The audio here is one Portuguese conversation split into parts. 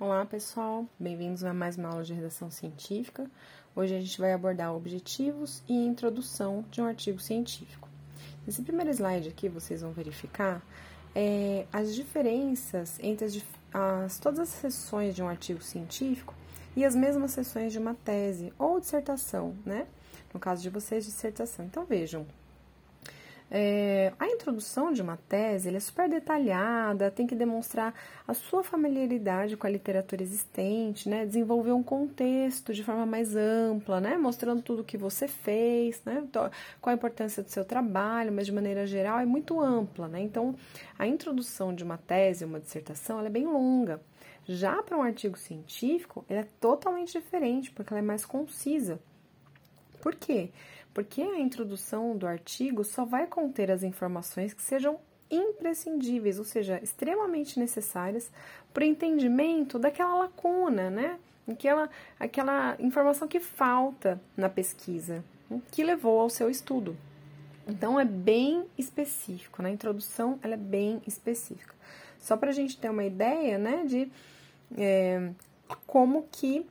Olá pessoal, bem-vindos a mais uma aula de redação científica. Hoje a gente vai abordar objetivos e introdução de um artigo científico. Nesse primeiro slide aqui vocês vão verificar as diferenças entre todas as seções de um artigo científico e as mesmas seções de uma tese ou dissertação, né? No caso de vocês, dissertação. Então vejam. A introdução de uma tese é super detalhada, tem que demonstrar a sua familiaridade com a literatura existente, né? Desenvolver um contexto de forma mais ampla, né? Mostrando tudo o que você fez, né? Qual a importância do seu trabalho, mas de maneira geral é muito ampla, né? Então, a introdução de uma tese, uma dissertação, ela é bem longa. Já para um artigo científico, ela é totalmente diferente, porque ela é mais concisa. Por quê? Porque a introdução do artigo só vai conter as informações que sejam imprescindíveis, ou seja, extremamente necessárias para o entendimento daquela lacuna, né? Aquela informação que falta na pesquisa, que levou ao seu estudo. Então, é bem específico, né? A introdução ela é bem específica. Só para a gente ter uma ideia, né, de como que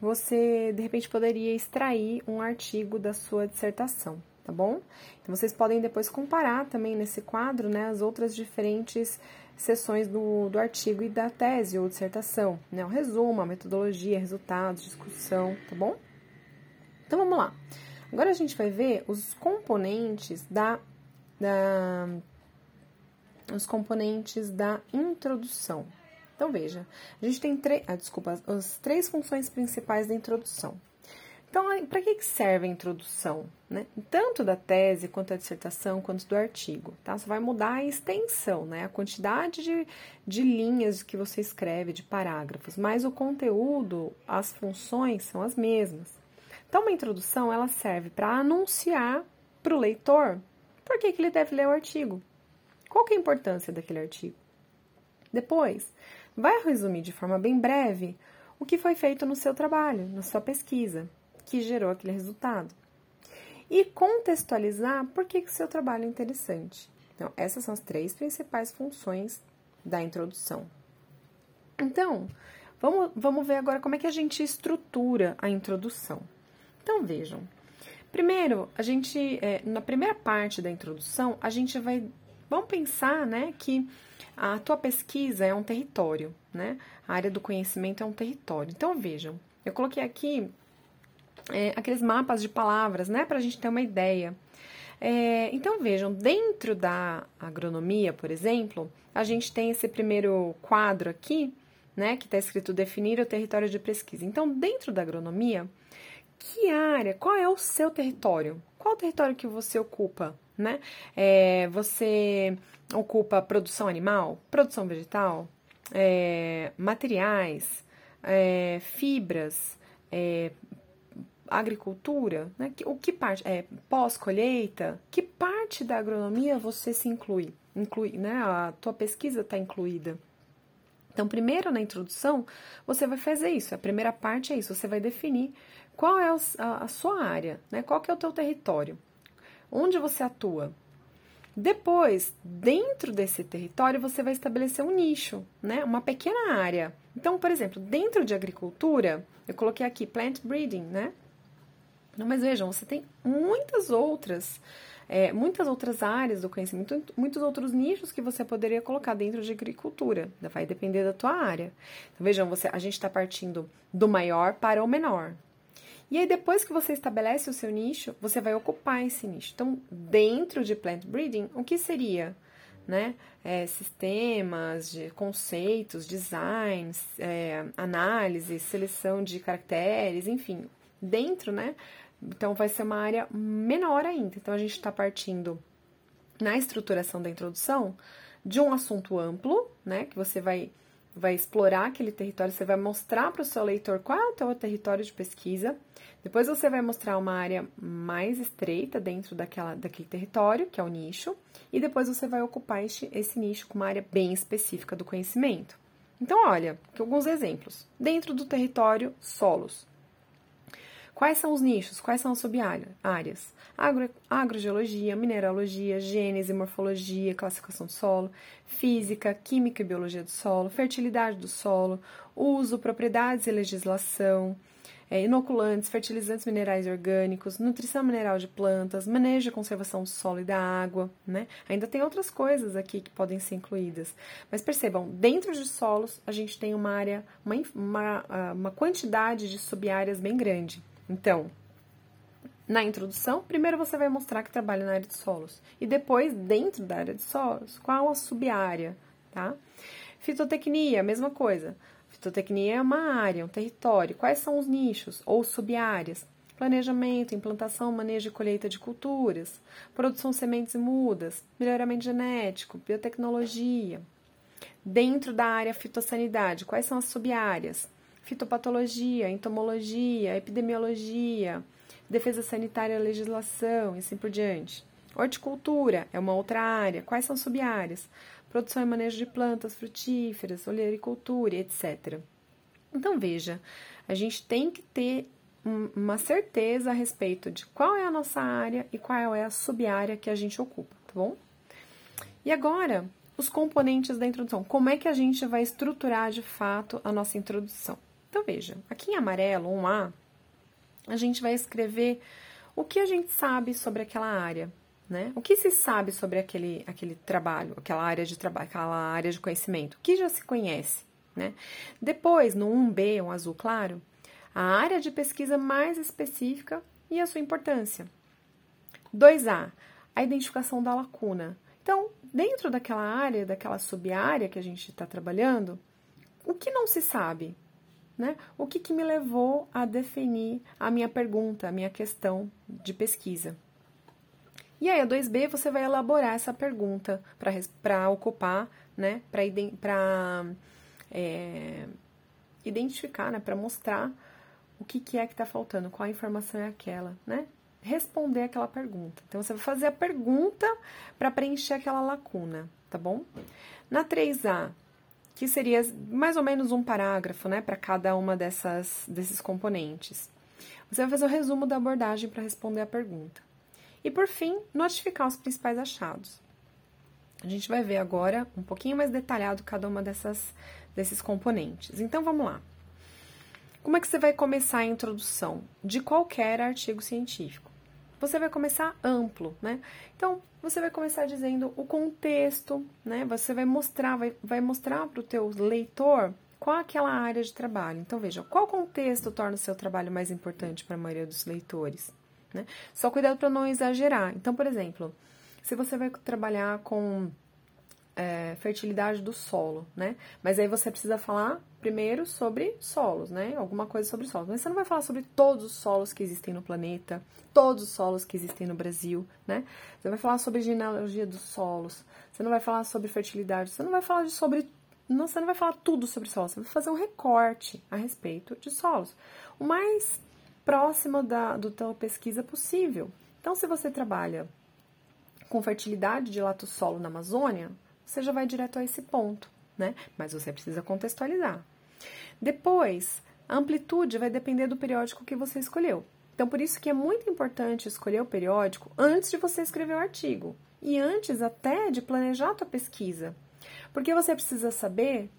você, de repente, poderia extrair um artigo da sua dissertação, tá bom? Então, vocês podem depois comparar também nesse quadro, né, as outras diferentes seções do artigo e da tese ou dissertação, né? O resumo, a metodologia, resultados, discussão, tá bom? Então, vamos lá. Agora, a gente vai ver os componentes da introdução. Então, veja, a gente tem as três funções principais da introdução. Então, para que serve a introdução, né? Tanto da tese, quanto da dissertação, quanto do artigo, tá? Você vai mudar a extensão, né? A quantidade de linhas que você escreve, de parágrafos, mas o conteúdo, as funções são as mesmas. Então, uma introdução, ela serve para anunciar para o leitor por que ele deve ler o artigo. Qual que é a importância daquele artigo? Depois, vai resumir de forma bem breve o que foi feito no seu trabalho, na sua pesquisa, que gerou aquele resultado. E contextualizar por que o seu trabalho é interessante. Então, essas são as três principais funções da introdução. Então, vamos ver agora como é que a gente estrutura a introdução. Então, vejam. Primeiro, na primeira parte da introdução, vamos pensar, né, que a tua pesquisa é um território, né? A área do conhecimento é um território. Então, vejam, eu coloquei aqui aqueles mapas de palavras, né, para a gente ter uma ideia. Então, vejam, dentro da agronomia, por exemplo, a gente tem esse primeiro quadro aqui, né, que está escrito definir o território de pesquisa. Então, dentro da agronomia, que área, qual é o seu território? Qual o território que você ocupa? Né? Você ocupa produção animal, produção vegetal, materiais, fibras, agricultura, né? O que parte, pós-colheita, que parte da agronomia você se inclui, né? A tua pesquisa está incluída. Então, primeiro na introdução, você vai fazer isso, a primeira parte é isso, você vai definir qual é a sua área, né? Qual que é o teu território. Onde você atua. Depois, dentro desse território, você vai estabelecer um nicho, né? Uma pequena área. Então, por exemplo, dentro de agricultura, eu coloquei aqui plant breeding, né? Não, mas vejam, você tem muitas outras áreas do conhecimento, muitos outros nichos que você poderia colocar dentro de agricultura. Vai depender da tua área. Então, vejam, a gente está partindo do maior para o menor. E aí, depois que você estabelece o seu nicho, você vai ocupar esse nicho. Então, dentro de plant breeding, o que seria? Né? Sistemas, conceitos, designs, análise, seleção de caracteres, enfim. Dentro, né? Então, vai ser uma área menor ainda. Então, a gente está partindo, na estruturação da introdução, de um assunto amplo, né? Que você vai explorar aquele território, você vai mostrar para o seu leitor qual é o teu território de pesquisa, depois você vai mostrar uma área mais estreita dentro daquele território, que é o nicho, e depois você vai ocupar esse nicho com uma área bem específica do conhecimento. Então, olha, aqui alguns exemplos. Dentro do território, solos. Quais são os nichos? Quais são as sub-áreas? Agrogeologia, mineralogia, gênese, morfologia, classificação do solo, física, química e biologia do solo, fertilidade do solo, uso, propriedades e legislação, inoculantes, fertilizantes minerais e orgânicos, nutrição mineral de plantas, manejo e conservação do solo e da água, né? Ainda tem outras coisas aqui que podem ser incluídas. Mas percebam, dentro de solos, a gente tem uma área, uma quantidade de sub-áreas bem grande. Então, na introdução, primeiro você vai mostrar que trabalha na área de solos. E depois, dentro da área de solos, qual a sub-área, tá? Fitotecnia, mesma coisa. Fitotecnia é uma área, um território. Quais são os nichos ou sub-áreas? Planejamento, implantação, manejo e colheita de culturas, produção de sementes e mudas, melhoramento genético, biotecnologia. Dentro da área fitossanidade, quais são as sub-áreas? Fitopatologia, entomologia, epidemiologia, defesa sanitária, legislação e assim por diante. Horticultura é uma outra área. Quais são sub-áreas? Produção e manejo de plantas, frutíferas, olericultura, etc. Então, veja, a gente tem que ter uma certeza a respeito de qual é a nossa área e qual é a sub-área que a gente ocupa, tá bom? E agora, os componentes da introdução. Como é que a gente vai estruturar, de fato, a nossa introdução? Então, veja, aqui em amarelo, 1A, a gente vai escrever o que a gente sabe sobre aquela área, né? O que se sabe sobre aquele trabalho, aquela área de trabalho, aquela área de conhecimento, o que já se conhece, né? Depois, no 1B, um azul claro, a área de pesquisa mais específica e a sua importância. 2A, a identificação da lacuna. Então, dentro daquela área, daquela sub-área que a gente está trabalhando, o que não se sabe, né? O que me levou a definir a minha pergunta, a minha questão de pesquisa? E aí, a 2B, você vai elaborar essa pergunta para ocupar, né, para identificar, né, para mostrar o que é que está faltando, qual a informação é aquela, né? Responder aquela pergunta. Então, você vai fazer a pergunta para preencher aquela lacuna, tá bom? Na 3A, que seria mais ou menos um parágrafo, né, para cada uma desses componentes, você vai fazer o resumo da abordagem para responder a pergunta. E, por fim, notificar os principais achados. A gente vai ver agora um pouquinho mais detalhado cada uma desses componentes. Então, vamos lá. Como é que você vai começar a introdução de qualquer artigo científico? Você vai começar amplo, né? Então, você vai começar dizendo o contexto, né? Você vai mostrar para o teu leitor qual é aquela área de trabalho. Então, veja, qual contexto torna o seu trabalho mais importante para a maioria dos leitores? Né? Só cuidado para não exagerar. Então, por exemplo, se você vai trabalhar com fertilidade do solo, né? Mas aí você precisa falar primeiro sobre solos, né? Alguma coisa sobre solos. Mas você não vai falar sobre todos os solos que existem no planeta, todos os solos que existem no Brasil, né? Você vai falar sobre genealogia dos solos, você não vai falar sobre fertilidade, você não vai falar sobre... Não, você não vai falar tudo sobre solos, você vai fazer um recorte a respeito de solos. O mais próxima do teu pesquisa possível. Então, se você trabalha com fertilidade de latossolo na Amazônia, você já vai direto a esse ponto, né? Mas você precisa contextualizar. Depois, a amplitude vai depender do periódico que você escolheu. Então, por isso que é muito importante escolher o periódico antes de você escrever o artigo e antes até de planejar a tua pesquisa, porque você precisa saber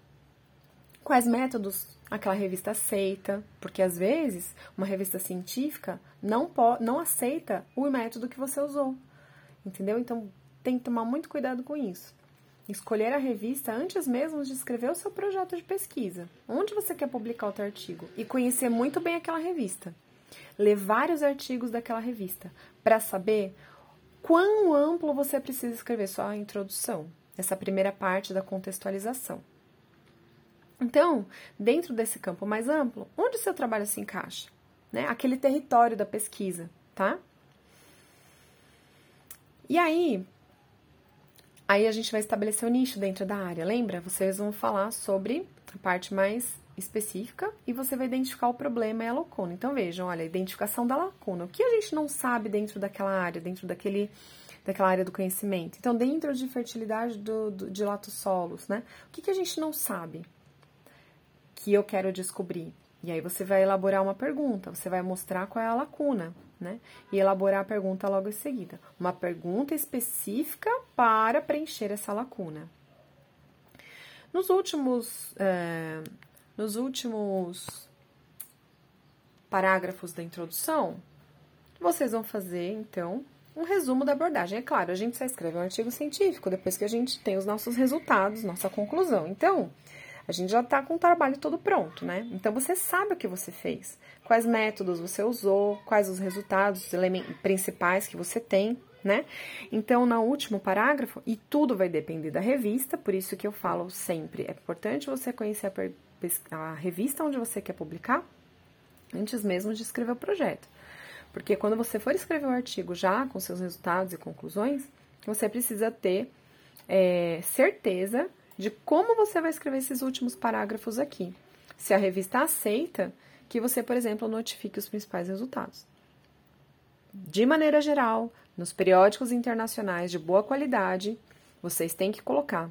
quais métodos aquela revista aceita, porque às vezes uma revista científica não aceita o método que você usou, entendeu? Então, tem que tomar muito cuidado com isso. Escolher a revista antes mesmo de escrever o seu projeto de pesquisa, onde você quer publicar o teu artigo, e conhecer muito bem aquela revista. Ler vários artigos daquela revista, para saber quão amplo você precisa escrever só a introdução, essa primeira parte da contextualização. Então, dentro desse campo mais amplo, onde o seu trabalho se encaixa? Né? Aquele território da pesquisa, tá? E aí a gente vai estabelecer o nicho dentro da área, lembra? Vocês vão falar sobre a parte mais específica e você vai identificar o problema e a lacuna. Então, vejam, olha, a identificação da lacuna. O que a gente não sabe dentro daquela área, dentro daquela área do conhecimento? Então, dentro de fertilidade de latos solos, né? O que a gente não sabe? Que eu quero descobrir. E aí você vai elaborar uma pergunta, você vai mostrar qual é a lacuna, né? E elaborar a pergunta logo em seguida. Uma pergunta específica para preencher essa lacuna. Nos últimos parágrafos da introdução, vocês vão fazer, então, um resumo da abordagem. É claro, a gente só escreve um artigo científico depois que a gente tem os nossos resultados, nossa conclusão. Então, a gente já está com o trabalho todo pronto, né? Então, você sabe o que você fez, quais métodos você usou, quais os resultados, os elementos principais que você tem, né? Então, no último parágrafo, e tudo vai depender da revista, por isso que eu falo sempre, é importante você conhecer a revista onde você quer publicar, antes mesmo de escrever o projeto. Porque quando você for escrever um artigo já com seus resultados e conclusões, você precisa ter certeza de como você vai escrever esses últimos parágrafos aqui. Se a revista aceita que você, por exemplo, notifique os principais resultados. De maneira geral, nos periódicos internacionais de boa qualidade, vocês têm que colocar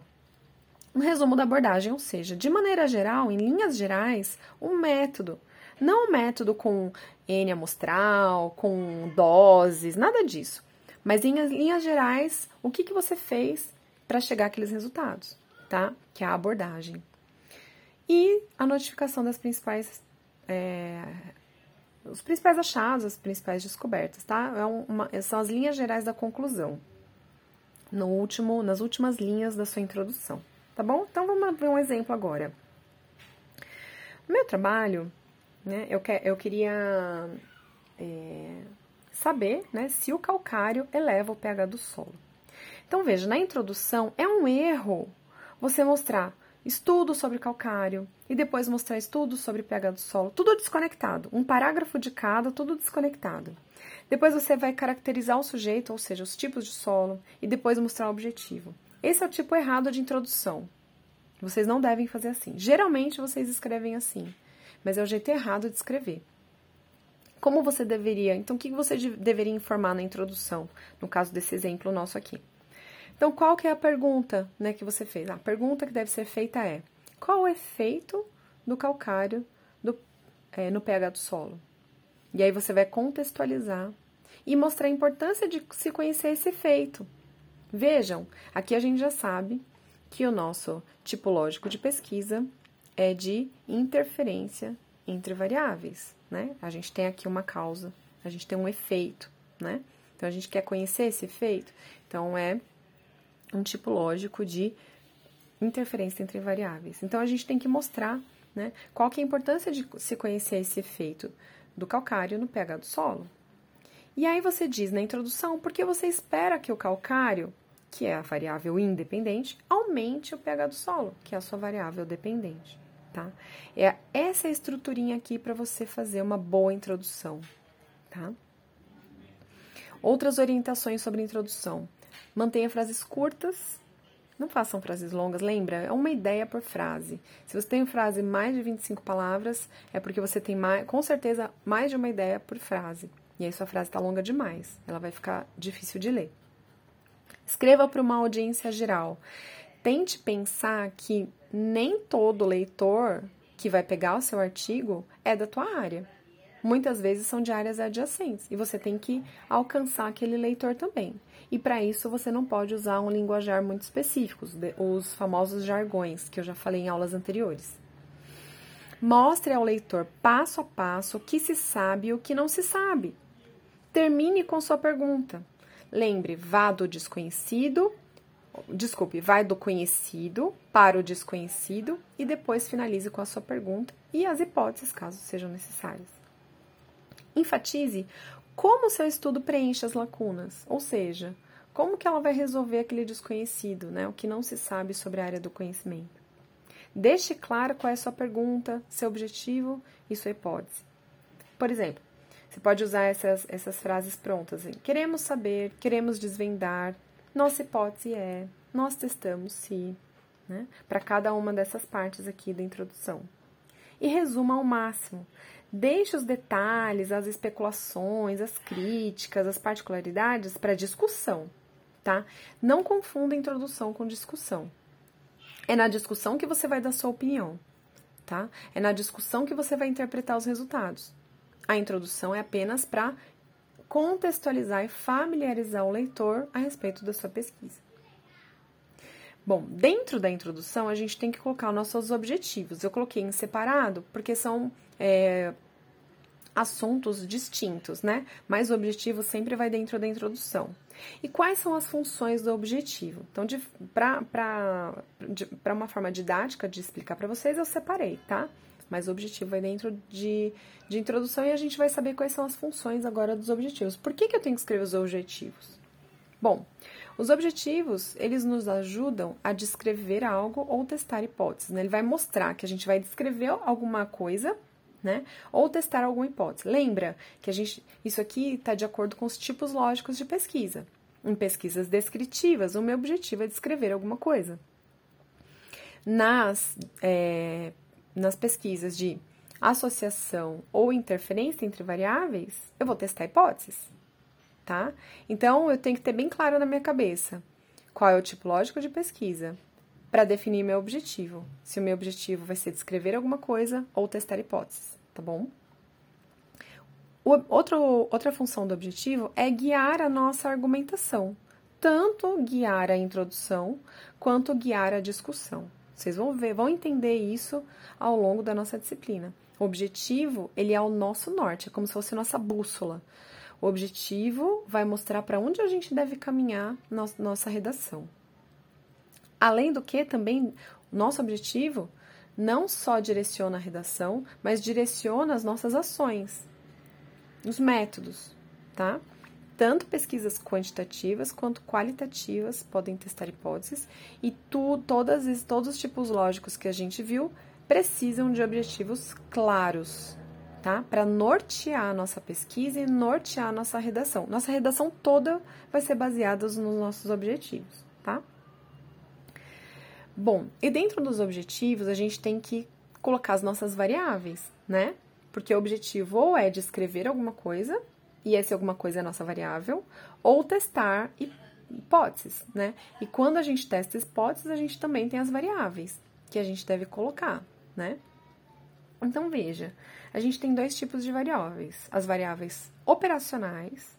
um resumo da abordagem, ou seja, de maneira geral, em linhas gerais, um método. Não um método com N amostral, com doses, nada disso. Mas em linhas gerais, o que você fez para chegar àqueles resultados, tá? Que é a abordagem. E a notificação das principais, os principais achados, as principais descobertas, tá? São as linhas gerais da conclusão, nas últimas linhas da sua introdução, tá bom? Então, vamos ver um exemplo agora. No meu trabalho, né, eu queria saber, né, se o calcário eleva o pH do solo. Então, veja, na introdução é um erro você mostrar estudos sobre calcário e depois mostrar estudos sobre pH do solo, tudo desconectado, um parágrafo de cada, tudo desconectado. Depois você vai caracterizar o sujeito, ou seja, os tipos de solo, e depois mostrar o objetivo. Esse é o tipo errado de introdução. Vocês não devem fazer assim. Geralmente, vocês escrevem assim. Mas é o jeito errado de escrever. Como você deveria... Então, o que você deveria informar na introdução? No caso desse exemplo nosso aqui. Então, qual que é a pergunta, né, que você fez? A pergunta que deve ser feita é... Qual o efeito do calcário no pH do solo? E aí, você vai contextualizar e mostrar a importância de se conhecer esse efeito. Vejam, aqui a gente já sabe que o nosso tipo lógico de pesquisa... é de interferência entre variáveis, né? A gente tem aqui uma causa, a gente tem um efeito, né? Então, a gente quer conhecer esse efeito. Então, é um tipo lógico de interferência entre variáveis. Então, a gente tem que mostrar, né, qual que é a importância de se conhecer esse efeito do calcário no pH do solo. E aí, você diz na introdução, porque você espera que o calcário, que é a variável independente, aumente o pH do solo, que é a sua variável dependente. Tá? Essa é a estruturinha aqui para você fazer uma boa introdução, tá? Outras orientações sobre introdução. Mantenha frases curtas, não façam frases longas, lembra? É uma ideia por frase. Se você tem frase mais de 25 palavras, é porque você tem, com certeza, mais de uma ideia por frase. E aí, sua frase está longa demais, ela vai ficar difícil de ler. Escreva para uma audiência geral. Tente pensar que nem todo leitor que vai pegar o seu artigo é da tua área. Muitas vezes são de áreas adjacentes e você tem que alcançar aquele leitor também. E para isso você não pode usar um linguajar muito específico, os famosos jargões que eu já falei em aulas anteriores. Mostre ao leitor passo a passo o que se sabe e o que não se sabe. Termine com sua pergunta. Lembre, vai do conhecido para o desconhecido e depois finalize com a sua pergunta e as hipóteses, caso sejam necessárias. Enfatize como o seu estudo preenche as lacunas, ou seja, como que ela vai resolver aquele desconhecido, né, o que não se sabe sobre a área do conhecimento. Deixe claro qual é a sua pergunta, seu objetivo e sua hipótese. Por exemplo, você pode usar essas frases prontas. Hein? Queremos saber, queremos desvendar, nossa hipótese é, nós testamos se, né? Para cada uma dessas partes aqui da introdução. E resuma ao máximo. Deixe os detalhes, as especulações, as críticas, as particularidades para discussão, tá? Não confunda introdução com discussão. É na discussão que você vai dar sua opinião. tá? É na discussão que você vai interpretar os resultados. A introdução é apenas para contextualizar e familiarizar o leitor a respeito da sua pesquisa. Bom, dentro da introdução, a gente tem que colocar os nossos objetivos. Eu coloquei em separado porque são assuntos distintos, né? Mas o objetivo sempre vai dentro da introdução. E quais são as funções do objetivo? Então, para uma forma didática de explicar para vocês, eu separei, tá? Mas o objetivo vai dentro de introdução e a gente vai saber quais são as funções agora dos objetivos. Por que eu tenho que escrever os objetivos? Bom, os objetivos, eles nos ajudam a descrever algo ou testar hipóteses, né? Ele vai mostrar que a gente vai descrever alguma coisa, né? Ou testar alguma hipótese. Lembra que isso aqui está de acordo com os tipos lógicos de pesquisa. Em pesquisas descritivas, o meu objetivo é descrever alguma coisa. Nas pesquisas de associação ou interferência entre variáveis, eu vou testar hipóteses. Tá? Então, eu tenho que ter bem claro na minha cabeça qual é o tipo lógico de pesquisa para definir meu objetivo. Se o meu objetivo vai ser descrever alguma coisa ou testar hipóteses, tá bom? Outra função do objetivo é guiar a nossa argumentação, tanto guiar a introdução quanto guiar a discussão. Vocês vão entender isso ao longo da nossa disciplina. O objetivo, ele é o nosso norte, é como se fosse nossa bússola. O objetivo vai mostrar para onde a gente deve caminhar na nossa redação. Além do que, também, nosso objetivo não só direciona a redação, mas direciona as nossas ações, os métodos, tá? Tanto pesquisas quantitativas quanto qualitativas podem testar hipóteses e todos os tipos lógicos que a gente viu precisam de objetivos claros. Tá? Para nortear a nossa pesquisa e nortear a nossa redação. Nossa redação toda vai ser baseada nos nossos objetivos, tá? Bom, e dentro dos objetivos, a gente tem que colocar as nossas variáveis, né? Porque o objetivo ou é descrever alguma coisa, e essa alguma coisa é a nossa variável, ou testar hipóteses, né? E quando a gente testa hipóteses, a gente também tem as variáveis que a gente deve colocar, né? Então, veja, a gente tem dois tipos de variáveis. As variáveis operacionais,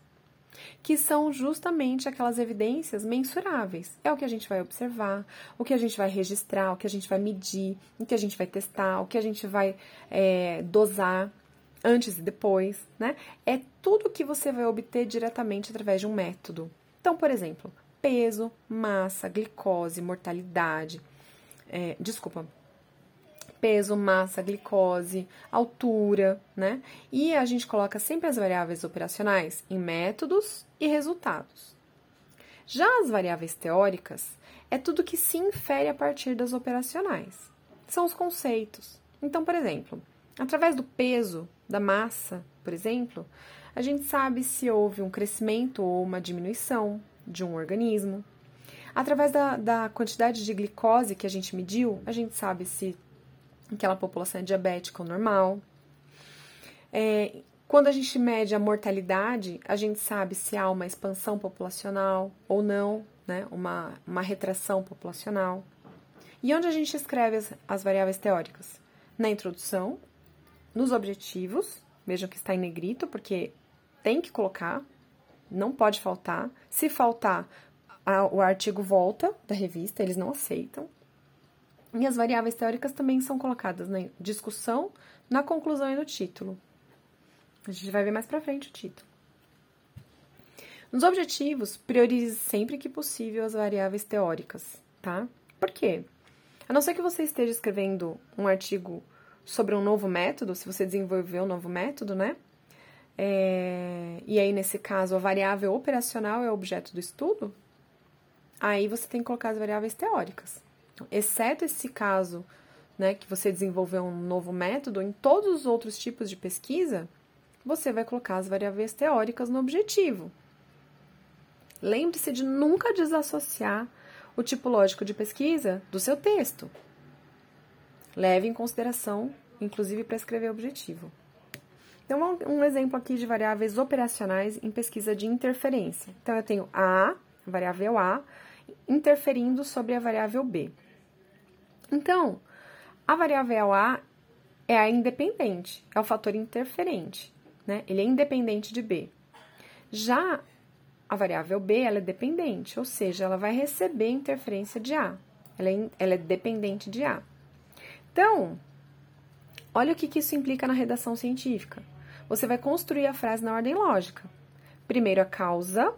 que são justamente aquelas evidências mensuráveis. É o que a gente vai observar, o que a gente vai registrar, o que a gente vai medir, o que a gente vai testar, o que a gente vai dosar antes e depois, né? É tudo que você vai obter diretamente através de um método. Então, por exemplo, peso, massa, glicose, mortalidade... Peso, massa, glicose, altura, né? E a gente coloca sempre as variáveis operacionais em métodos e resultados. Já as variáveis teóricas é tudo que se infere a partir das operacionais. São os conceitos. Então, por exemplo, através do peso, da massa, por exemplo, a gente sabe se houve um crescimento ou uma diminuição de um organismo. Através da quantidade de glicose que a gente mediu, a gente sabe se aquela população é diabética ou normal. Quando a gente mede a mortalidade, a gente sabe se há uma expansão populacional ou não, né? Uma retração populacional. E onde a gente escreve as variáveis teóricas? Na introdução, nos objetivos, vejam que está em negrito, porque tem que colocar, não pode faltar. Se faltar, o artigo volta da revista, eles não aceitam. E as variáveis teóricas também são colocadas na discussão, na conclusão e no título. A gente vai ver mais pra frente o título. Nos objetivos, priorize sempre que possível as variáveis teóricas, tá? Por quê? A não ser que você esteja escrevendo um artigo sobre um novo método, se você desenvolveu um novo método, né? E aí, nesse caso, a variável operacional é o objeto do estudo, aí você tem que colocar as variáveis teóricas. Exceto esse caso, né, que você desenvolveu um novo método, em todos os outros tipos de pesquisa, você vai colocar as variáveis teóricas no objetivo. Lembre-se de nunca desassociar o tipo lógico de pesquisa do seu texto. Leve em consideração, inclusive, para escrever o objetivo. Então, um exemplo aqui de variáveis operacionais em pesquisa de interferência. Então, eu tenho a variável A, interferindo sobre a variável B. Então, a variável A é A independente, é o fator interferente, né? Ele é independente de B. Já a variável B, ela é dependente, ou seja, ela vai receber interferência de A. Ela é dependente de A. Então, olha o que isso implica na redação científica. Você vai construir a frase na ordem lógica. Primeiro, a causa.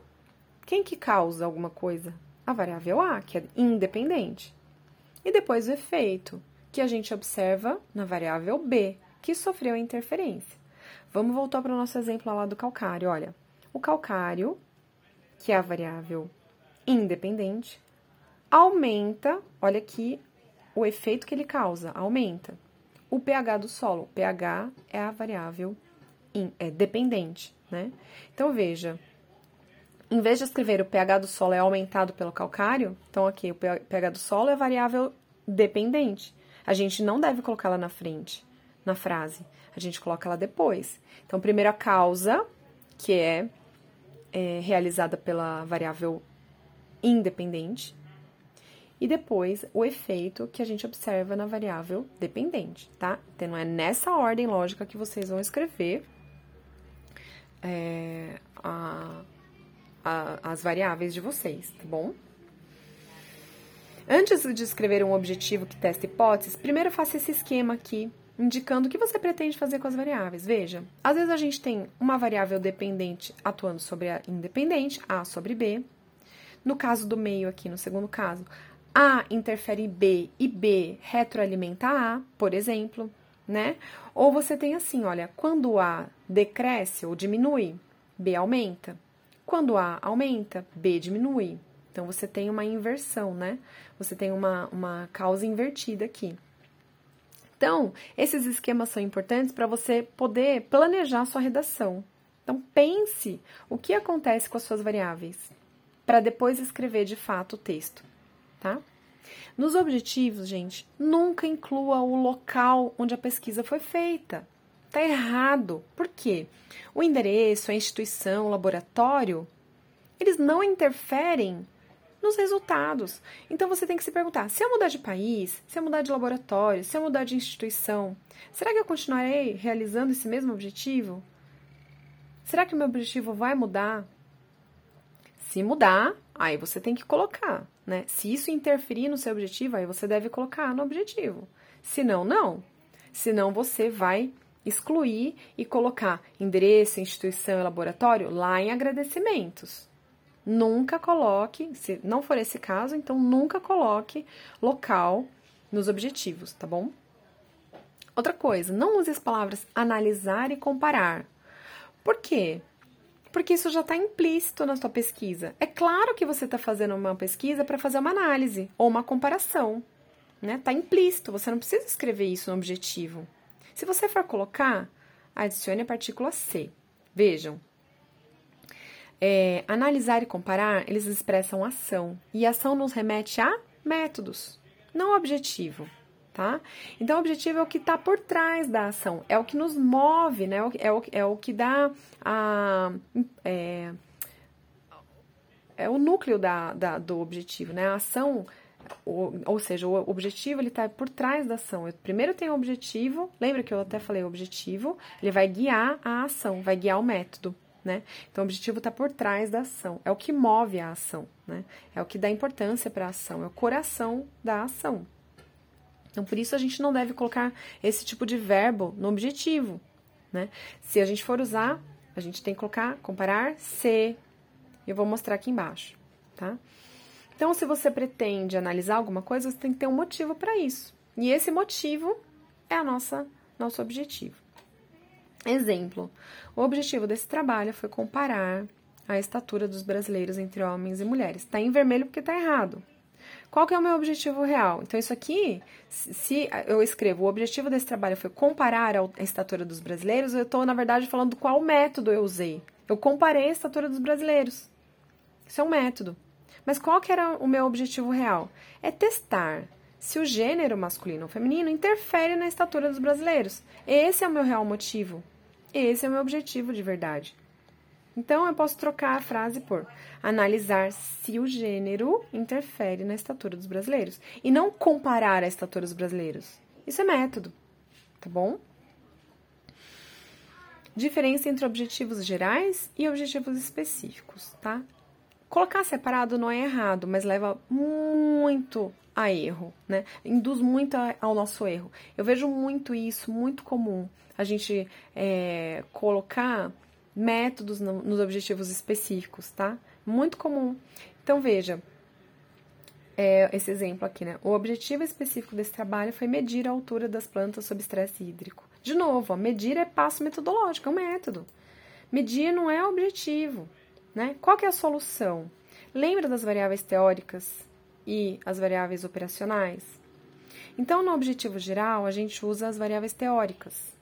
Quem que causa alguma coisa? A variável A, que é independente. E depois o efeito, que a gente observa na variável B, que sofreu a interferência. Vamos voltar para o nosso exemplo lá do calcário. Olha, o calcário, que é a variável independente, aumenta, olha aqui, o efeito que ele causa, aumenta. O pH do solo, o pH é a variável dependente, né? Então, veja, em vez de escrever o pH do solo é aumentado pelo calcário, então aqui o pH do solo é variável dependente. A gente não deve colocá-la na frente, na frase, a gente coloca ela depois. Então, primeiro a causa, que é realizada pela variável independente, e depois o efeito que a gente observa na variável dependente, tá? Então, é nessa ordem lógica que vocês vão escrever as variáveis de vocês, tá bom? Antes de escrever um objetivo que testa hipóteses, primeiro faça esse esquema aqui, indicando o que você pretende fazer com as variáveis. Veja, às vezes a gente tem uma variável dependente atuando sobre a independente, A sobre B. No caso do meio aqui, no segundo caso, A interfere em B e B retroalimenta A, por exemplo, né? Ou você tem assim, olha, quando A decresce ou diminui, B aumenta. Quando A aumenta, B diminui. Então, você tem uma inversão, né? Você tem uma causa invertida aqui. Então, esses esquemas são importantes para você poder planejar a sua redação. Então, pense o que acontece com as suas variáveis, para depois escrever de fato o texto, tá? Nos objetivos, gente, nunca inclua o local onde a pesquisa foi feita. Tá errado. Por quê? O endereço, a instituição, o laboratório, eles não interferem nos resultados. Então, você tem que se perguntar, se eu mudar de país, se eu mudar de laboratório, se eu mudar de instituição, será que eu continuarei realizando esse mesmo objetivo? Será que o meu objetivo vai mudar? Se mudar, aí você tem que colocar, né? Se isso interferir no seu objetivo, aí você deve colocar no objetivo. Se não, não. Se não, você vai excluir e colocar endereço, instituição e laboratório lá em agradecimentos. Nunca coloque, se não for esse caso, então nunca coloque local nos objetivos, tá bom? Outra coisa, não use as palavras analisar e comparar. Por quê? Porque isso já está implícito na sua pesquisa. É claro que você está fazendo uma pesquisa para fazer uma análise ou uma comparação, né? Está implícito, você não precisa escrever isso no objetivo. Se você for colocar, adicione a partícula C. Vejam. Analisar e comparar, eles expressam ação, e ação nos remete a métodos, não objetivo, tá? Então, o objetivo é o que está por trás da ação, é o que nos move, né? É o que dá o núcleo do objetivo, né? A ação, ou seja, o objetivo ele está por trás da ação. Eu primeiro tenho o objetivo, lembra que eu até falei o objetivo, ele vai guiar a ação, vai guiar o método. Né? Então, o objetivo está por trás da ação, é o que move a ação, né? É o que dá importância para a ação, é o coração da ação. Então, por isso, a gente não deve colocar esse tipo de verbo no objetivo, né? Se a gente for usar, a gente tem que colocar, comparar, se. Eu vou mostrar aqui embaixo, tá? Então, se você pretende analisar alguma coisa, você tem que ter um motivo para isso. E esse motivo é a nosso objetivo. Exemplo, o objetivo desse trabalho foi comparar a estatura dos brasileiros entre homens e mulheres. Está em vermelho porque está errado. Qual que é o meu objetivo real? Então, isso aqui, se eu escrevo o objetivo desse trabalho foi comparar a estatura dos brasileiros, eu estou, na verdade, falando qual método eu usei. Eu comparei a estatura dos brasileiros. Isso é um método. Mas qual que era o meu objetivo real? É testar se o gênero masculino ou feminino interfere na estatura dos brasileiros. Esse é o meu real motivo. Esse é o meu objetivo de verdade. Então, eu posso trocar a frase por analisar se o gênero interfere na estatura dos brasileiros. E não comparar a estatura dos brasileiros. Isso é método. tá bom? Diferença entre objetivos gerais e objetivos específicos, tá? Colocar separado não é errado, mas leva muito a erro, né? Induz muito ao nosso erro. Eu vejo muito isso, muito comum, a gente colocar métodos nos objetivos específicos, tá? Muito comum. Então, veja, esse exemplo aqui, né? O objetivo específico desse trabalho foi medir a altura das plantas sob estresse hídrico. De novo, ó, medir é passo metodológico, é um método. Medir não é objetivo, né? Qual que é a solução? Lembra das variáveis teóricas e as variáveis operacionais? Então, no objetivo geral, a gente usa as variáveis teóricas.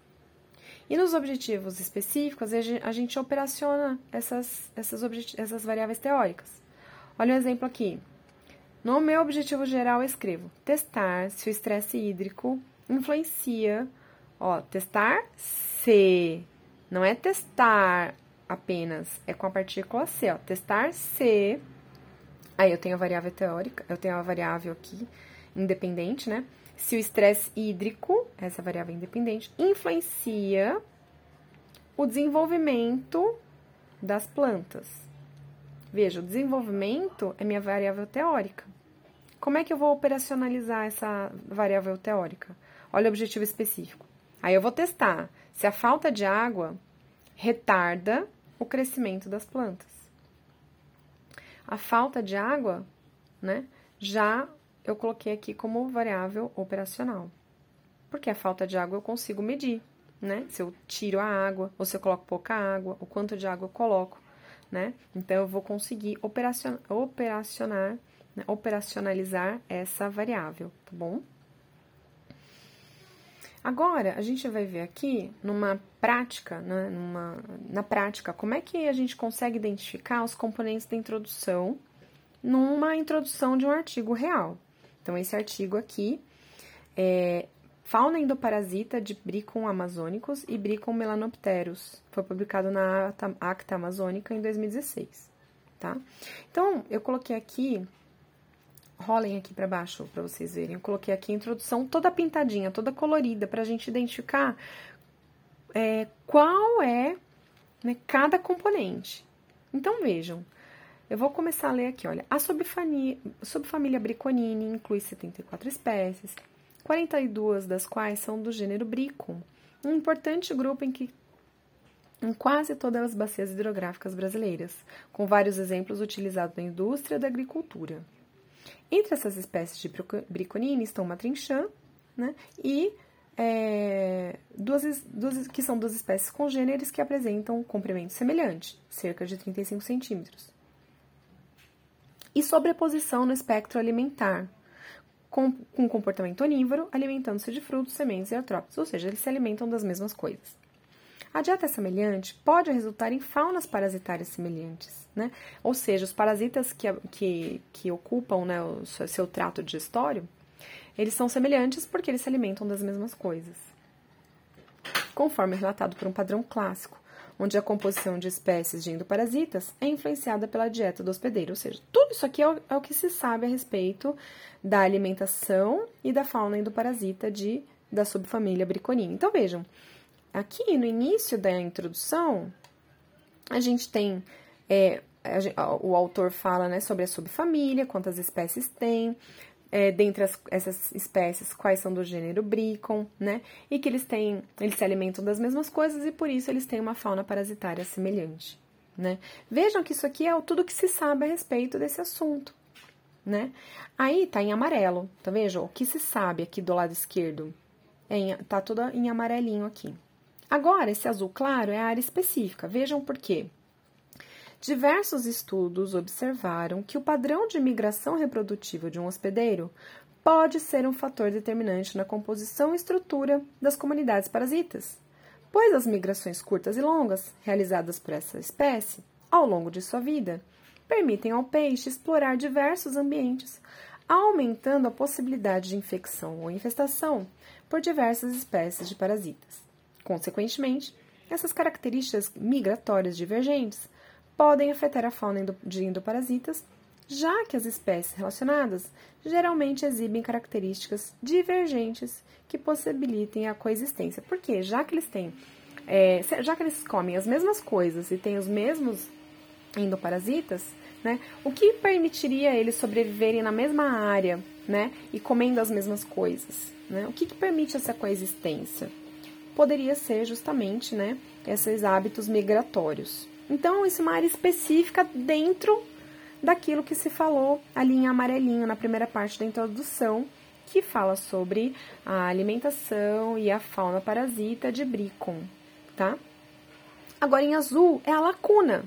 E nos objetivos específicos, a gente operaciona essas variáveis teóricas. Olha um exemplo aqui. No meu objetivo geral, eu escrevo testar se o estresse hídrico influencia... Ó, testar se, não é testar apenas, é com a partícula se, ó, testar se, aí eu tenho a variável teórica, eu tenho a variável aqui, independente, né, se o estresse hídrico, essa variável independente, influencia o desenvolvimento das plantas. Veja, o desenvolvimento é minha variável teórica. Como é que eu vou operacionalizar essa variável teórica? Olha o objetivo específico. Aí eu vou testar se a falta de água retarda o crescimento das plantas. A falta de água, né, já eu coloquei aqui como variável operacional. Porque a falta de água eu consigo medir, né? Se eu tiro a água, ou se eu coloco pouca água, o quanto de água eu coloco, né? Então, eu vou conseguir operacionalizar essa variável, tá bom? Agora, a gente vai ver aqui, numa prática, né, na prática, como é que a gente consegue identificar os componentes da introdução numa introdução de um artigo real. Então, esse artigo aqui é Fauna Endoparasita de Brícon Amazônicos e Brícon Melanopteros. Foi publicado na Acta Amazônica em 2016, tá? Então, eu coloquei aqui... Rolem aqui para baixo para vocês verem. Eu coloquei aqui a introdução toda pintadinha, toda colorida, para a gente identificar qual é, né, cada componente. Então, vejam. Eu vou começar a ler aqui, olha. A subfamília Briconini inclui 74 espécies, 42 das quais são do gênero Brícon, um importante grupo em quase todas as bacias hidrográficas brasileiras, com vários exemplos utilizados na indústria da agricultura. Entre essas espécies de Briconini estão uma trinchã, né, e duas que são duas espécies congêneres que apresentam um comprimento semelhante, cerca de 35 centímetros. E sobreposição no espectro alimentar, com comportamento onívoro, alimentando-se de frutos, sementes e artrópodes, ou seja, eles se alimentam das mesmas coisas. A dieta semelhante pode resultar em faunas parasitárias semelhantes, né? Ou seja, os parasitas que ocupam, né, o seu trato digestório, eles são semelhantes porque eles se alimentam das mesmas coisas. Conforme relatado por um padrão clássico, onde a composição de espécies de endoparasitas é influenciada pela dieta do hospedeiro. Ou seja, tudo isso aqui é o que se sabe a respeito da alimentação e da fauna endoparasita da subfamília Briconini. Então, vejam... Aqui, no início da introdução, a gente tem, o autor fala, né, sobre a subfamília, quantas espécies tem, dentre essas espécies, quais são do gênero Brícon, né, e que eles se alimentam das mesmas coisas e, por isso, eles têm uma fauna parasitária semelhante, né. Vejam que isso aqui é tudo que se sabe a respeito desse assunto, né. Aí, tá em amarelo, tá, vejam, o que se sabe aqui do lado esquerdo, tá tudo em amarelinho aqui. Agora, esse azul claro é a área específica. Vejam por quê. Diversos estudos observaram que o padrão de migração reprodutiva de um hospedeiro pode ser um fator determinante na composição e estrutura das comunidades parasitas, pois as migrações curtas e longas realizadas por essa espécie ao longo de sua vida permitem ao peixe explorar diversos ambientes, aumentando a possibilidade de infecção ou infestação por diversas espécies de parasitas. Consequentemente, essas características migratórias divergentes podem afetar a fauna de endoparasitas já que as espécies relacionadas geralmente exibem características divergentes que possibilitem a coexistência. Por quê? Já que eles comem as mesmas coisas e têm os mesmos endoparasitas, né, o que permitiria eles sobreviverem na mesma área, né, e comendo as mesmas coisas? Né? O que permite essa coexistência? Poderia ser justamente, né, esses hábitos migratórios. Então, isso é uma área específica dentro daquilo que se falou ali em amarelinho, na primeira parte da introdução, que fala sobre a alimentação e a fauna parasita de Brycon, tá? Agora, em azul, é a lacuna.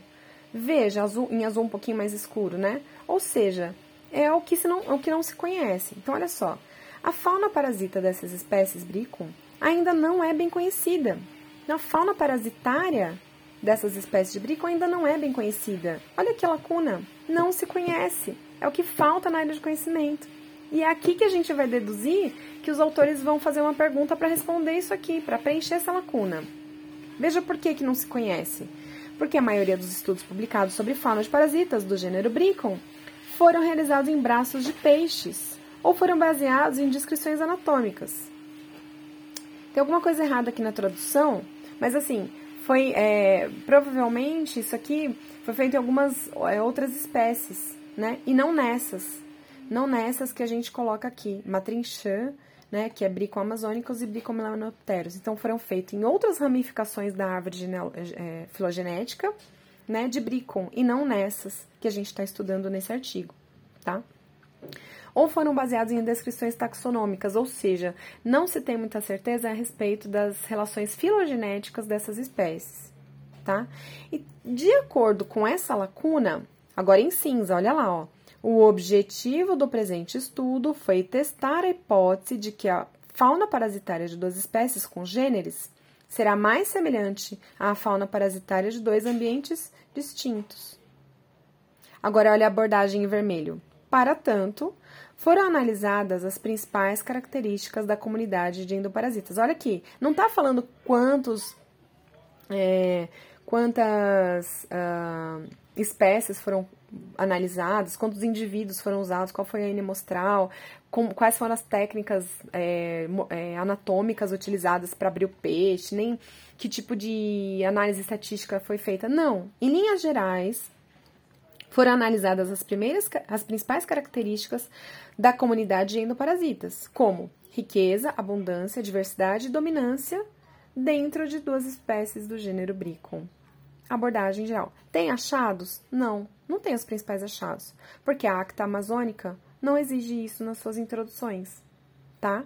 Veja, em azul um pouquinho mais escuro, né? Ou seja, é o que não se conhece. Então, olha só, a fauna parasita dessas espécies Brycon ainda não é bem conhecida. A fauna parasitária dessas espécies de Brycon ainda não é bem conhecida. Olha que lacuna, não se conhece. É o que falta na área de conhecimento. E é aqui que a gente vai deduzir que os autores vão fazer uma pergunta para responder isso aqui, para preencher essa lacuna. Veja por que não se conhece. Porque a maioria dos estudos publicados sobre fauna de parasitas do gênero Brycon foram realizados em braços de peixes ou foram baseados em descrições anatômicas. Tem alguma coisa errada aqui na tradução, mas assim... Provavelmente, isso aqui foi feito em algumas outras espécies, né? E não nessas que a gente coloca aqui, matrinchã, né? Que é Brycon amazonicus e Brycon melanopterus. Então, foram feitos em outras ramificações da árvore filogenética, né? De Brycon, e não nessas que a gente está estudando nesse artigo, tá? Ou foram baseados em descrições taxonômicas, ou seja, não se tem muita certeza a respeito das relações filogenéticas dessas espécies, tá? E de acordo com essa lacuna, agora em cinza, olha lá, ó, o objetivo do presente estudo foi testar a hipótese de que a fauna parasitária de duas espécies congêneres será mais semelhante à fauna parasitária de dois ambientes distintos. Agora, olha a abordagem em vermelho. Para tanto, foram analisadas as principais características da comunidade de endoparasitas. Olha aqui, não está falando quantas espécies foram analisadas, quantos indivíduos foram usados, qual foi a N mostral, quais foram as técnicas anatômicas utilizadas para abrir o peixe, nem que tipo de análise estatística foi feita. Não, em linhas gerais... foram analisadas as principais características da comunidade de endoparasitas, como riqueza, abundância, diversidade e dominância dentro de duas espécies do gênero Brycon. Abordagem geral. Tem achados? Não tem os principais achados, porque a Acta Amazônica não exige isso nas suas introduções, tá?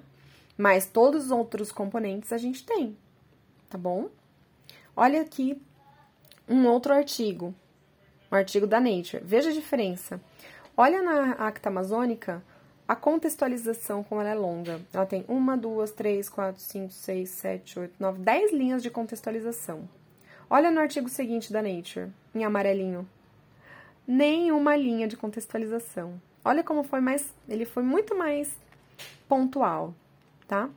Mas todos os outros componentes a gente tem, tá bom? Olha aqui um outro artigo. Um artigo da Nature. Veja a diferença. Olha na Acta Amazônica, a contextualização como ela é longa. Ela tem 1, 2, 3, 4, 5, 6, 7, 8, 9, 10 linhas de contextualização. Olha no artigo seguinte da Nature, em amarelinho. Nenhuma linha de contextualização. Olha como foi mais... ele foi muito mais pontual, tá?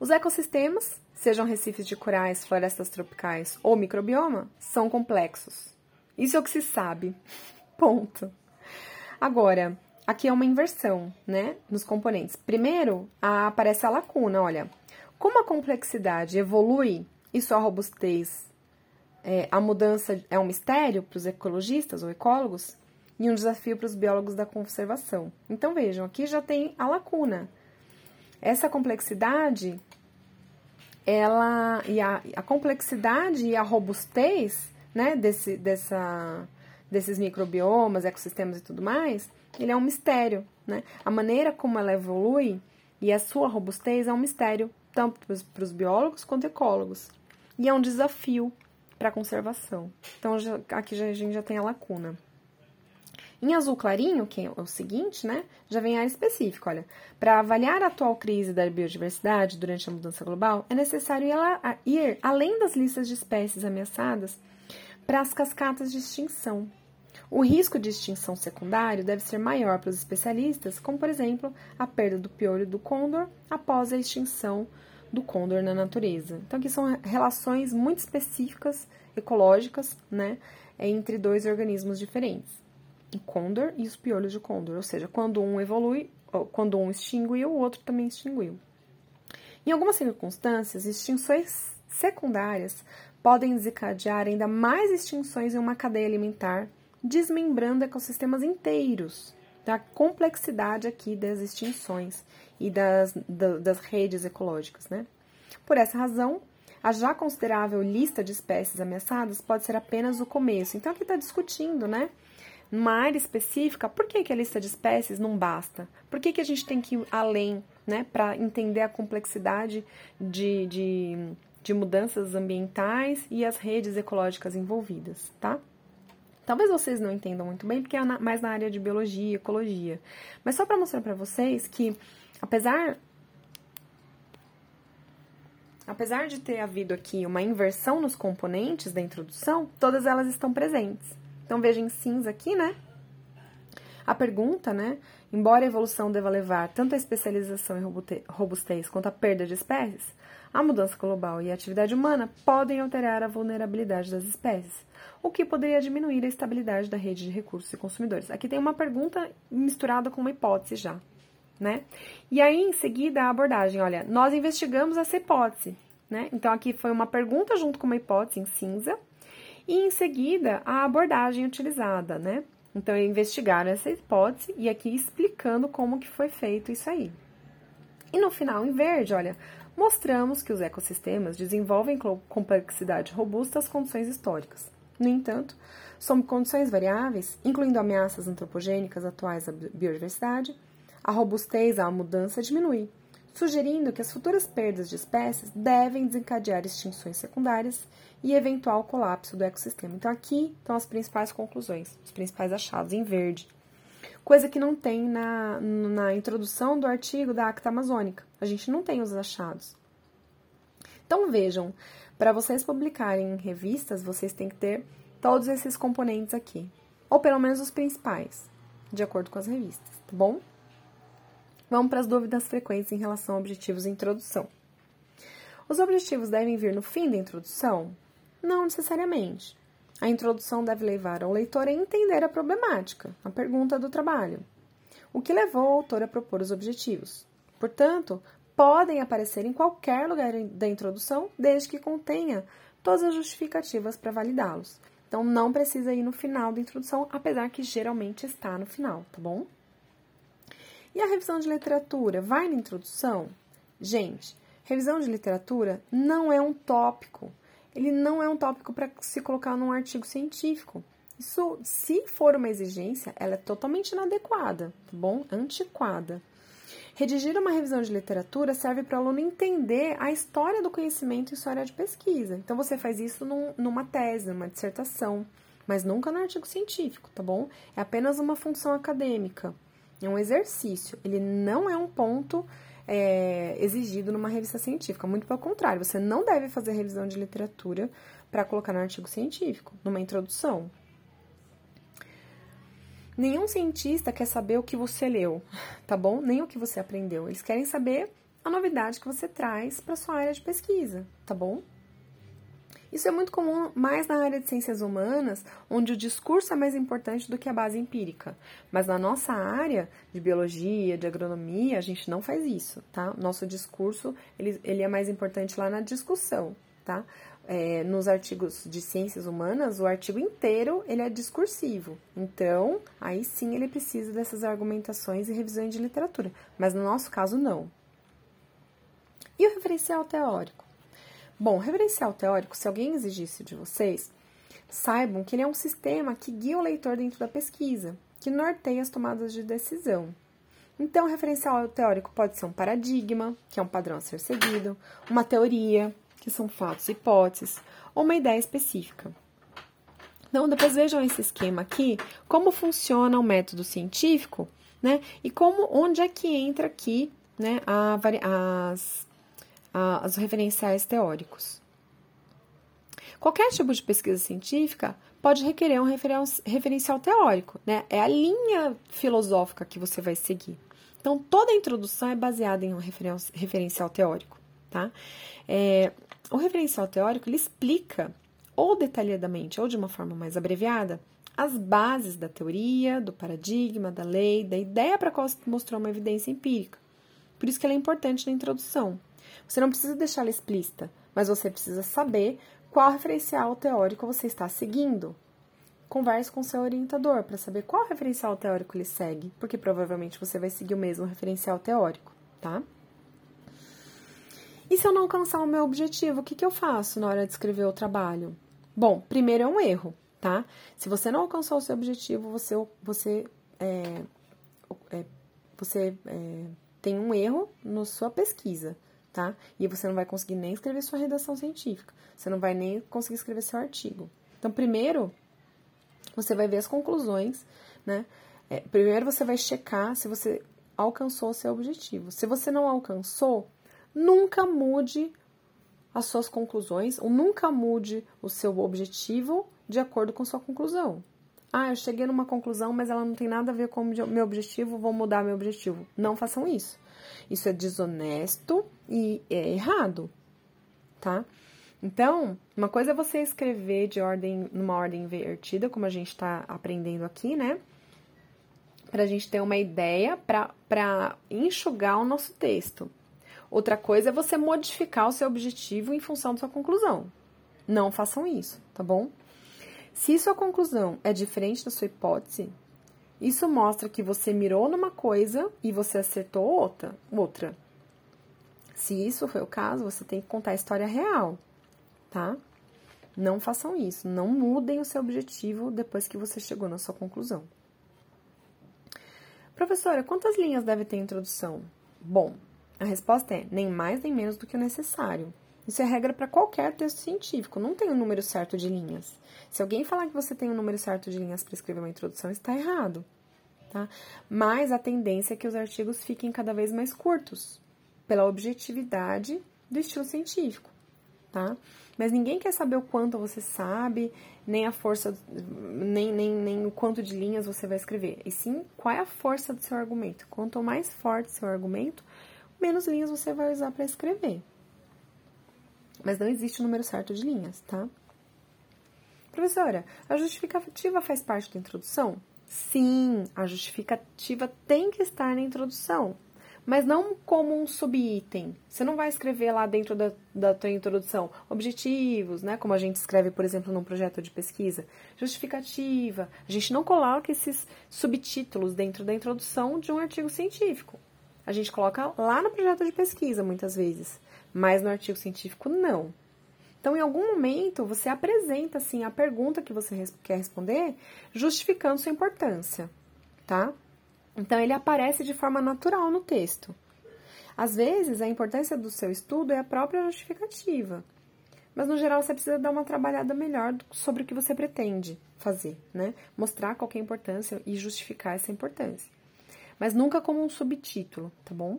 Os ecossistemas, sejam recifes de corais, florestas tropicais ou microbioma, são complexos. Isso é o que se sabe, ponto. Agora, aqui é uma inversão, né, nos componentes. Primeiro, aparece a lacuna, olha. Como a complexidade evolui e sua robustez, a mudança é um mistério para os ecologistas ou ecólogos e um desafio para os biólogos da conservação. Então, vejam, aqui já tem a lacuna. Essa complexidade, a complexidade e a robustez... né, desses microbiomas, ecossistemas e tudo mais, ele é um mistério, né? A maneira como ela evolui e a sua robustez é um mistério, tanto para os biólogos quanto ecólogos. E é um desafio para a conservação. Então, a gente já tem a lacuna. Em azul clarinho, que é o seguinte, né, já vem a área específica, olha. Para avaliar a atual crise da biodiversidade durante a mudança global, é necessário ir além das listas de espécies ameaçadas para as cascatas de extinção. O risco de extinção secundário deve ser maior para os especialistas, como, por exemplo, a perda do piolho do côndor após a extinção do côndor na natureza. Então, aqui são relações muito específicas, ecológicas, né, entre dois organismos diferentes. o côndor e os piolhos de côndor, ou seja, quando um evolui, quando um extinguiu, o outro também extinguiu. Em algumas circunstâncias, extinções secundárias podem desencadear ainda mais extinções em uma cadeia alimentar, desmembrando ecossistemas inteiros. Da complexidade aqui das extinções e das redes ecológicas, né? Por essa razão, a já considerável lista de espécies ameaçadas pode ser apenas o começo. Então, aqui está discutindo, né? Numa área específica, por que a lista de espécies não basta? Por que a gente tem que ir além, né? Para entender a complexidade de mudanças ambientais e as redes ecológicas envolvidas, tá? Talvez vocês não entendam muito bem, porque é mais na área de biologia, ecologia. Mas só para mostrar para vocês que, apesar de ter havido aqui uma inversão nos componentes da introdução, todas elas estão presentes. Então, veja em cinza aqui, né? A pergunta, né? Embora a evolução deva levar tanto a especialização e robustez quanto a perda de espécies, a mudança global e a atividade humana podem alterar a vulnerabilidade das espécies, o que poderia diminuir a estabilidade da rede de recursos e consumidores. Aqui tem uma pergunta misturada com uma hipótese já, né? E aí, em seguida, a abordagem, olha, nós investigamos essa hipótese, né? Então, aqui foi uma pergunta junto com uma hipótese em cinza, e em seguida, a abordagem utilizada, né? Então, investigaram essa hipótese e aqui explicando como que foi feito isso aí. E no final, em verde, olha, mostramos que os ecossistemas desenvolvem complexidade robusta às condições históricas. No entanto, sob condições variáveis, incluindo ameaças antropogênicas atuais à biodiversidade, a robustez à mudança diminui, sugerindo que as futuras perdas de espécies devem desencadear extinções secundárias e eventual colapso do ecossistema. Então, aqui estão as principais conclusões, os principais achados em verde. Coisa que não tem na introdução do artigo da Acta Amazônica. A gente não tem os achados. Então, vejam, para vocês publicarem em revistas, vocês têm que ter todos esses componentes aqui. Ou pelo menos os principais, de acordo com as revistas, tá bom? Vamos para as dúvidas frequentes em relação a objetivos e introdução. Os objetivos devem vir no fim da introdução? Não necessariamente. A introdução deve levar ao leitor a entender a problemática, a pergunta do trabalho. O que levou o autor a propor os objetivos? Portanto, podem aparecer em qualquer lugar da introdução, desde que contenha todas as justificativas para validá-los. Então, não precisa ir no final da introdução, apesar que geralmente está no final, tá bom? E a revisão de literatura vai na introdução? Gente, revisão de literatura não é um tópico. Ele não é um tópico para se colocar num artigo científico. Isso, se for uma exigência, ela é totalmente inadequada, tá bom? Antiquada. Redigir uma revisão de literatura serve para o aluno entender a história do conhecimento e sua área de pesquisa. Então, você faz isso numa tese, numa dissertação, mas nunca no artigo científico, tá bom? É apenas uma função acadêmica. É um exercício, ele não é um ponto exigido numa revista científica, muito pelo contrário, você não deve fazer revisão de literatura para colocar no artigo científico, numa introdução. Nenhum cientista quer saber o que você leu, tá bom? Nem o que você aprendeu, eles querem saber a novidade que você traz para sua área de pesquisa, tá bom? Isso é muito comum mais na área de ciências humanas, onde o discurso é mais importante do que a base empírica. Mas na nossa área de biologia, de agronomia, a gente não faz isso, tá? Nosso discurso, ele é mais importante lá na discussão, tá? Nos artigos de ciências humanas, o artigo inteiro, ele é discursivo. Então, aí sim ele precisa dessas argumentações e revisões de literatura. Mas no nosso caso, não. E o referencial teórico? Bom, referencial teórico, se alguém exigisse de vocês, saibam que ele é um sistema que guia o leitor dentro da pesquisa, que norteia as tomadas de decisão. Então, o referencial teórico pode ser um paradigma, que é um padrão a ser seguido, uma teoria, que são fatos e hipóteses, ou uma ideia específica. Então, depois vejam esse esquema aqui, como funciona o método científico, né? E onde é que entra aqui, né, os referenciais teóricos. Qualquer tipo de pesquisa científica pode requerer um referencial teórico, né? É a linha filosófica que você vai seguir. Então, toda a introdução é baseada em um referencial teórico, tá? O referencial teórico, ele explica, ou detalhadamente, ou de uma forma mais abreviada, as bases da teoria, do paradigma, da lei, da ideia para a qual se mostrou uma evidência empírica. Por isso que ela é importante na introdução. Você não precisa deixá-la explícita, mas você precisa saber qual referencial teórico você está seguindo. Converse com seu orientador para saber qual referencial teórico ele segue, porque provavelmente você vai seguir o mesmo referencial teórico, tá? E se eu não alcançar o meu objetivo, o que eu faço na hora de escrever o trabalho? Bom, primeiro é um erro, tá? Se você não alcançou o seu objetivo, você tem um erro na sua pesquisa, tá? E você não vai conseguir nem escrever sua redação científica, você não vai nem conseguir escrever seu artigo. Então, primeiro, você vai ver as conclusões, né? Primeiro, você vai checar se você alcançou o seu objetivo. Se você não alcançou, nunca mude as suas conclusões, ou nunca mude o seu objetivo de acordo com sua conclusão. Ah, eu cheguei numa conclusão, mas ela não tem nada a ver com o meu objetivo, vou mudar meu objetivo. Não façam isso. Isso é desonesto e é errado, tá? Então, uma coisa é você escrever numa ordem invertida, como a gente está aprendendo aqui, né? Para a gente ter uma ideia, para enxugar o nosso texto. Outra coisa é você modificar o seu objetivo em função da sua conclusão. Não façam isso, tá bom? Se sua conclusão é diferente da sua hipótese, isso mostra que você mirou numa coisa e você acertou outra. Se isso foi o caso, você tem que contar a história real, tá? Não façam isso, não mudem o seu objetivo depois que você chegou na sua conclusão. Professora, quantas linhas deve ter a introdução? Bom, a resposta é nem mais nem menos do que o necessário. Isso é regra para qualquer texto científico, não tem um número certo de linhas. Se alguém falar que você tem um número certo de linhas para escrever uma introdução, está errado, tá? Mas a tendência é que os artigos fiquem cada vez mais curtos, pela objetividade do estilo científico, tá? Mas ninguém quer saber o quanto você sabe, nem a força, nem o quanto de linhas você vai escrever, e sim qual é a força do seu argumento. Quanto mais forte seu argumento, menos linhas você vai usar para escrever. Mas não existe o número certo de linhas, tá? Professora, a justificativa faz parte da introdução? Sim, a justificativa tem que estar na introdução, mas não como um subitem. Você não vai escrever lá dentro da tua introdução objetivos, né? Como a gente escreve, por exemplo, num projeto de pesquisa. Justificativa. A gente não coloca esses subtítulos dentro da introdução de um artigo científico. A gente coloca lá no projeto de pesquisa, muitas vezes, mas no artigo científico, não. Então, em algum momento, você apresenta, assim, a pergunta que você quer responder, justificando sua importância, tá? Então, ele aparece de forma natural no texto. Às vezes, a importância do seu estudo é a própria justificativa, mas, no geral, você precisa dar uma trabalhada melhor sobre o que você pretende fazer, né? Mostrar qual que é a importância e justificar essa importância. Mas nunca como um subtítulo, tá bom?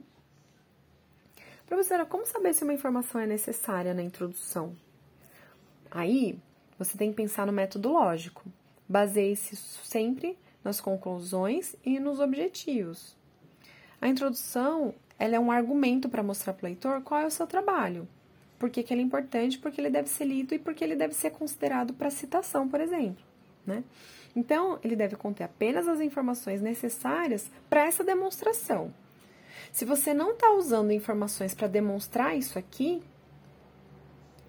Professora, como saber se uma informação é necessária na introdução? Aí, você tem que pensar no método lógico. Baseie-se sempre nas conclusões e nos objetivos. A introdução, ela é um argumento para mostrar para o leitor qual é o seu trabalho, por que ele é importante, por que ele deve ser lido e por que ele deve ser considerado para citação, por exemplo, né? Então, ele deve conter apenas as informações necessárias para essa demonstração. Se você não está usando informações para demonstrar isso aqui,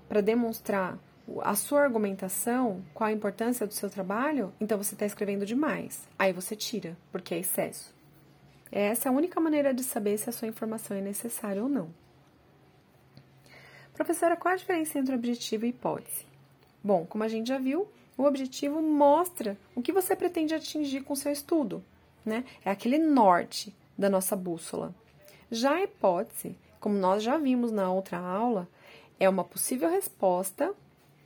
para demonstrar a sua argumentação, qual a importância do seu trabalho, então você está escrevendo demais. Aí você tira, porque é excesso. Essa é a única maneira de saber se a sua informação é necessária ou não. Professora, qual a diferença entre objetivo e hipótese? Bom, como a gente já viu, o objetivo mostra o que você pretende atingir com o seu estudo, né? É aquele norte da nossa bússola. Já a hipótese, como nós já vimos na outra aula, é uma possível resposta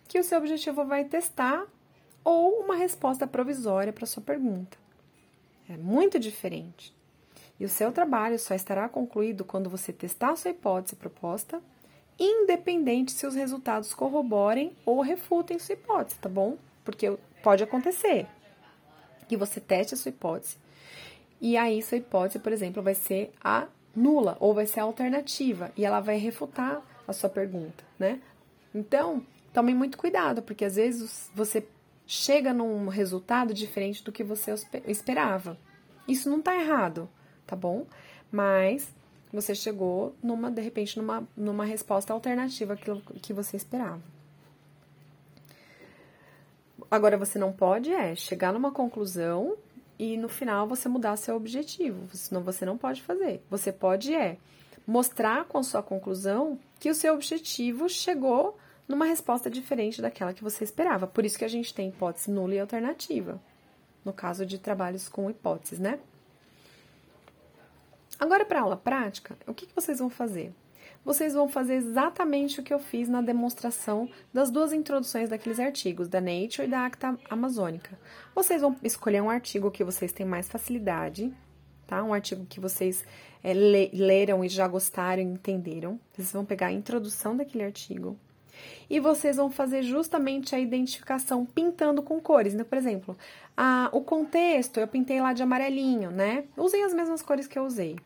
que o seu objetivo vai testar ou uma resposta provisória para a sua pergunta. É muito diferente. E o seu trabalho só estará concluído quando você testar a sua hipótese proposta, independente se os resultados corroborem ou refutem sua hipótese, tá bom? Porque pode acontecer que você teste a sua hipótese e aí sua hipótese, por exemplo, vai ser a nula ou vai ser a alternativa e ela vai refutar a sua pergunta, né? Então, tome muito cuidado, porque às vezes você chega num resultado diferente do que você esperava. Isso não tá errado, tá bom? Mas você chegou, de repente, numa resposta alternativa àquilo que você esperava. Agora, você não pode chegar numa conclusão e, no final, você mudar seu objetivo. Senão, você não pode fazer. Você pode mostrar com sua conclusão que o seu objetivo chegou numa resposta diferente daquela que você esperava. Por isso que a gente tem hipótese nula e alternativa, no caso de trabalhos com hipóteses, né? Agora, para aula prática, o que vocês vão fazer? Vocês vão fazer exatamente o que eu fiz na demonstração das duas introduções daqueles artigos, da Nature e da Acta Amazônica. Vocês vão escolher um artigo que vocês têm mais facilidade, tá? Um artigo que vocês leram e já gostaram e entenderam. Vocês vão pegar a introdução daquele artigo e vocês vão fazer justamente a identificação pintando com cores, né? Por exemplo, o contexto eu pintei lá de amarelinho, né? Usei as mesmas cores que eu usei.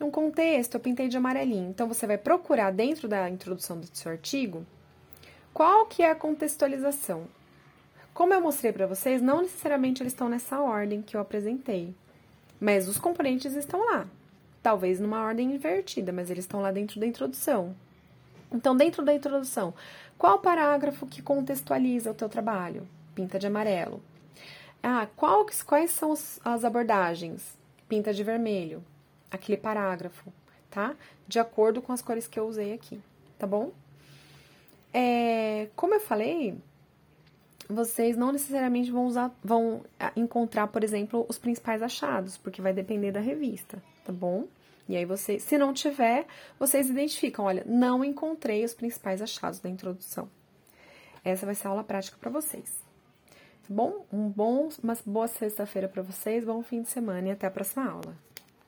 Um contexto eu pintei de amarelinho. Então, você vai procurar dentro da introdução do seu artigo qual que é a contextualização. Como eu mostrei para vocês, não necessariamente eles estão nessa ordem que eu apresentei, mas os componentes estão lá. Talvez numa ordem invertida, mas eles estão lá dentro da introdução. Então, dentro da introdução, qual parágrafo que contextualiza o teu trabalho? Pinta de amarelo. Quais são as abordagens? Pinta de vermelho. Aquele parágrafo, tá? De acordo com as cores que eu usei aqui, tá bom? Como eu falei, vocês não necessariamente vão encontrar, por exemplo, os principais achados, porque vai depender da revista, tá bom? E aí, se não tiver, vocês identificam, olha, não encontrei os principais achados da introdução. Essa vai ser a aula prática para vocês. Tá bom? Uma boa sexta-feira para vocês, bom fim de semana e até a próxima aula.